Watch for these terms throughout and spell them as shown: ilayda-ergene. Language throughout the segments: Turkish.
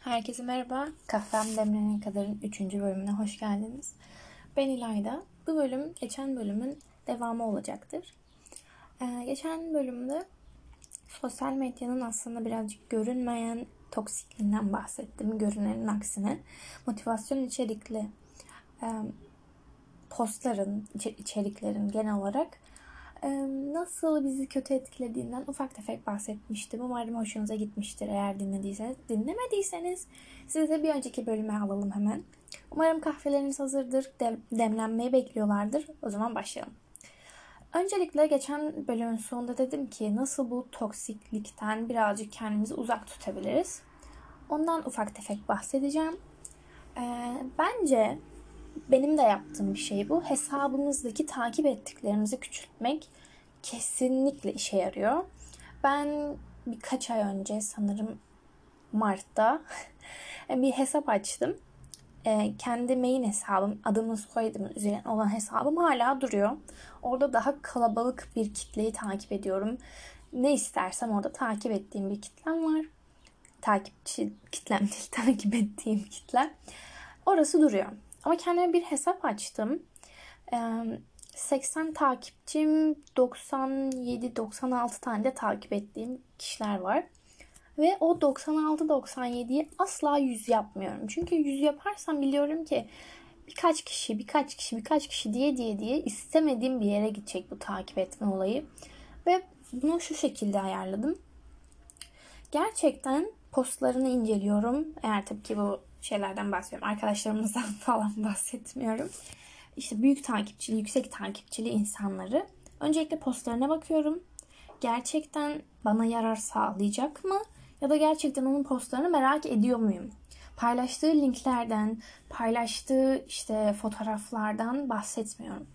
Herkese merhaba. Kahvem demlenene kadarın 3. bölümüne hoş geldiniz. Ben İlayda. Bu bölüm geçen bölümün devamı olacaktır. Geçen bölümde sosyal medyanın aslında birazcık görünmeyen toksikliğinden bahsettim. Görünenin aksine. Motivasyon içerikli postların, içeriklerin genel olarak nasıl bizi kötü etkilediğinden ufak tefek bahsetmiştim. Umarım hoşunuza gitmiştir eğer dinlediyseniz. Dinlemediyseniz size bir önceki bölüme alalım hemen. Umarım kahveleriniz hazırdır. Demlenmeyi bekliyorlardır. O zaman başlayalım. Öncelikle geçen bölümün sonunda dedim ki nasıl bu toksiklikten birazcık kendimizi uzak tutabiliriz. Ondan ufak tefek bahsedeceğim. Bence benim de yaptığım bir şey bu. Hesabımızdaki takip ettiklerimizi küçültmek kesinlikle işe yarıyor. Ben birkaç ay önce sanırım Mart'ta bir hesap açtım. Kendi mail hesabım, adımın soyadımın üzerine olan hesabım hala duruyor. Orada daha kalabalık bir kitleyi takip ediyorum. Ne istersem orada takip ettiğim bir kitlem var. Takip ettiğim kitlem. Orası duruyor. Ama kendime bir hesap açtım. 80 takipçim, 97-96 tane de takip ettiğim kişiler var. Ve o 96-97'yi asla 100 yapmıyorum. Çünkü 100 yaparsam biliyorum ki birkaç kişi diye istemediğim bir yere gidecek bu takip etme olayı. Ve bunu şu şekilde ayarladım. Gerçekten postlarını inceliyorum. Eğer tabii ki bu şeylerden bahsediyorum. Arkadaşlarımızdan falan bahsetmiyorum. İşte büyük takipçili, yüksek takipçili insanları. Öncelikle postlarına bakıyorum. Gerçekten bana yarar sağlayacak mı? Ya da gerçekten onun postlarını merak ediyor muyum? Paylaştığı linklerden, paylaştığı işte fotoğraflardan bahsetmiyorum.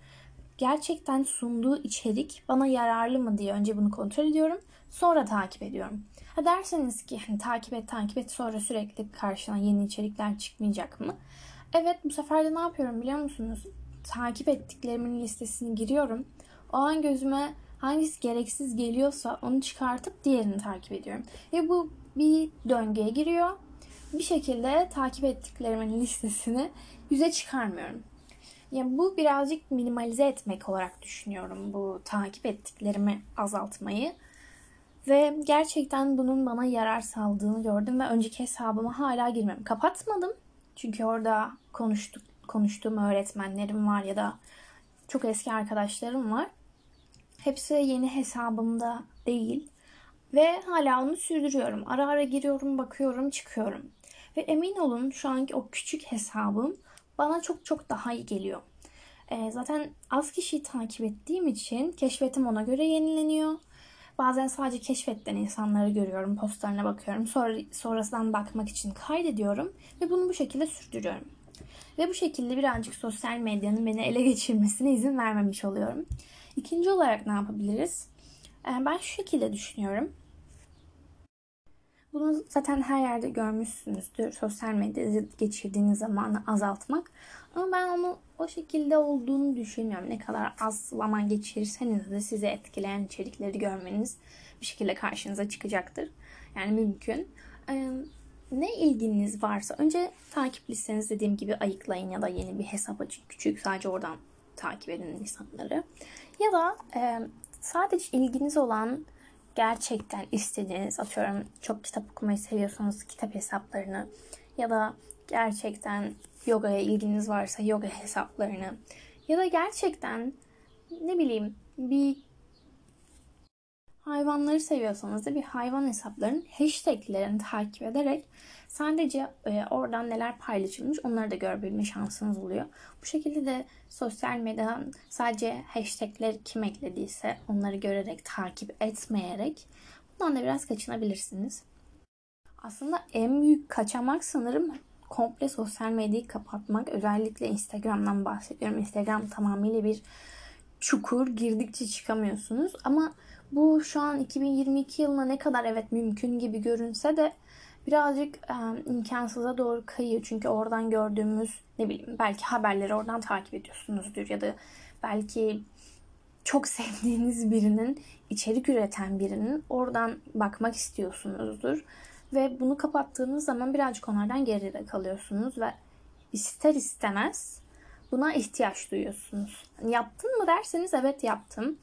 Gerçekten sunduğu içerik bana yararlı mı diye önce bunu kontrol ediyorum. Sonra takip ediyorum. Ha derseniz ki yani takip et sonra sürekli karşına yeni içerikler çıkmayacak mı? Evet, bu sefer de ne yapıyorum biliyor musunuz? Takip ettiklerimin listesini giriyorum. O an gözüme hangisi gereksiz geliyorsa onu çıkartıp diğerini takip ediyorum. Ve bu bir döngüye giriyor. Bir şekilde takip ettiklerimin listesini yüze çıkarmıyorum. Yani bu birazcık minimalize etmek olarak düşünüyorum bu takip ettiklerimi azaltmayı. Ve gerçekten bunun bana yarar sağladığını gördüm ve önceki hesabıma hala girmem. Kapatmadım. Çünkü orada konuştuğum öğretmenlerim var ya da çok eski arkadaşlarım var. Hepsi yeni hesabımda değil. Ve hala onu sürdürüyorum. Ara ara giriyorum, bakıyorum, çıkıyorum. Ve emin olun şu anki o küçük hesabım bana çok çok daha iyi geliyor. Zaten az kişiyi takip ettiğim için keşfetim ona göre yenileniyor. Bazen sadece keşfetten insanları görüyorum, postlarına bakıyorum. Sonrasından bakmak için kaydediyorum ve bunu bu şekilde sürdürüyorum. Ve bu şekilde birazcık sosyal medyanın beni ele geçirmesine izin vermemiş oluyorum. İkinci olarak ne yapabiliriz? Ben şu şekilde düşünüyorum. Bunu zaten her yerde görmüşsünüzdür. Sosyal medyada geçirdiğiniz zamanı azaltmak. Ama ben onu o şekilde olduğunu düşünmüyorum. Ne kadar az zaman geçirirseniz de sizi etkileyen içerikleri görmeniz bir şekilde karşınıza çıkacaktır. Yani mümkün. Ne ilginiz varsa önce takip listeniz dediğim gibi ayıklayın ya da yeni bir hesap açın. Küçük sadece oradan takip edin insanları. Ya da sadece ilginiz olan gerçekten istediğiniz, atıyorum çok kitap okumayı seviyorsanız kitap hesaplarını ya da gerçekten yogaya ilginiz varsa yoga hesaplarını ya da gerçekten ne bileyim bir hayvanları seviyorsanız da bir hayvan hesaplarının hashtaglerini takip ederek sadece oradan neler paylaşılmış onları da görebilme şansınız oluyor. Bu şekilde de sosyal medyadan sadece hashtagler kim eklediyse onları görerek takip etmeyerek bundan da biraz kaçınabilirsiniz. Aslında en büyük kaçamak sanırım komple sosyal medyayı kapatmak. Özellikle Instagram'dan bahsediyorum. Instagram tamamıyla bir çukur, girdikçe çıkamıyorsunuz ama bu şu an 2022 yılına ne kadar evet mümkün gibi görünse de birazcık imkansıza doğru kayıyor. Çünkü oradan gördüğümüz ne bileyim belki haberleri oradan takip ediyorsunuzdur ya da belki çok sevdiğiniz birinin, içerik üreten birinin oradan bakmak istiyorsunuzdur. Ve bunu kapattığınız zaman birazcık onlardan geride kalıyorsunuz ve ister istemez buna ihtiyaç duyuyorsunuz. Yaptın mı derseniz evet yaptım.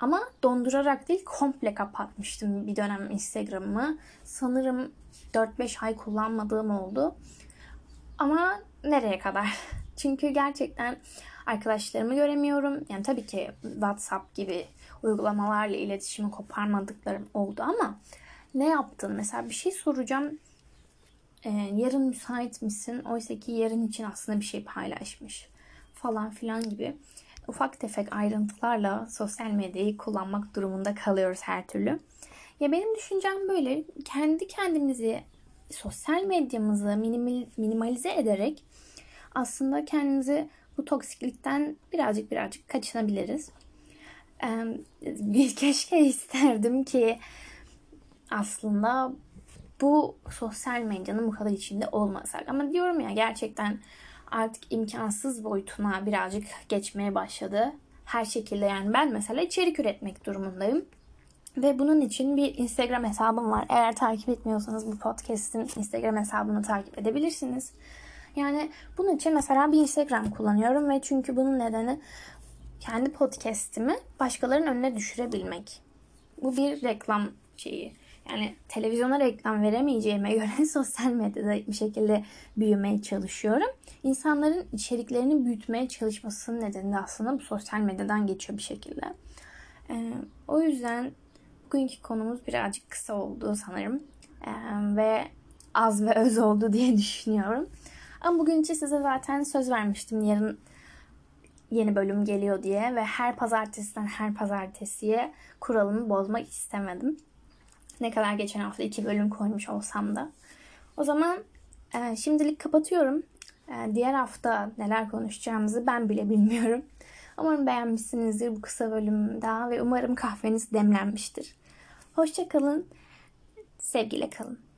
Ama dondurarak değil, komple kapatmıştım bir dönem Instagram'ımı. Sanırım 4-5 ay kullanmadığım oldu. Ama nereye kadar? Çünkü gerçekten arkadaşlarımı göremiyorum. Yani tabii ki WhatsApp gibi uygulamalarla iletişimi koparmadıklarım oldu ama ne yaptın? Mesela bir şey soracağım. Yarın müsait misin? Oysa ki yarın için aslında bir şey paylaşmış falan filan gibi. Ufak tefek ayrıntılarla sosyal medyayı kullanmak durumunda kalıyoruz her türlü. Ya benim düşüncem böyle. Kendi kendimizi, sosyal medyamızı minimalize ederek aslında kendimizi bu toksiklikten birazcık kaçınabiliriz. Keşke isterdim ki aslında bu sosyal medyanın bu kadar içinde olmasak. Ama diyorum ya, gerçekten artık imkansız boyutuna birazcık geçmeye başladı. Her şekilde yani ben mesela içerik üretmek durumundayım. Ve bunun için bir Instagram hesabım var. Eğer takip etmiyorsanız bu podcast'in Instagram hesabını takip edebilirsiniz. Yani bunun için mesela bir Instagram kullanıyorum ve çünkü bunun nedeni kendi podcast'imi başkalarının önüne düşürebilmek. Bu bir reklam şeyi. Yani televizyona reklam veremeyeceğime göre sosyal medyada bir şekilde büyümeye çalışıyorum. İnsanların içeriklerini büyütmeye çalışmasının nedeni de aslında bu sosyal medyadan geçiyor bir şekilde. O yüzden bugünkü konumuz birazcık kısa oldu sanırım. Ve az ve öz oldu diye düşünüyorum. Ama bugün için size zaten söz vermiştim yarın yeni bölüm geliyor diye. Ve her pazartesiden her pazartesiye kuralımı bozmak istemedim. Ne kadar geçen hafta 2 bölüm koymuş olsam da. O zaman şimdilik kapatıyorum. Diğer hafta neler konuşacağımızı ben bile bilmiyorum. Umarım beğenmişsinizdir bu kısa bölüm daha ve umarım kahveniz demlenmiştir. Hoşça kalın, sevgiyle kalın.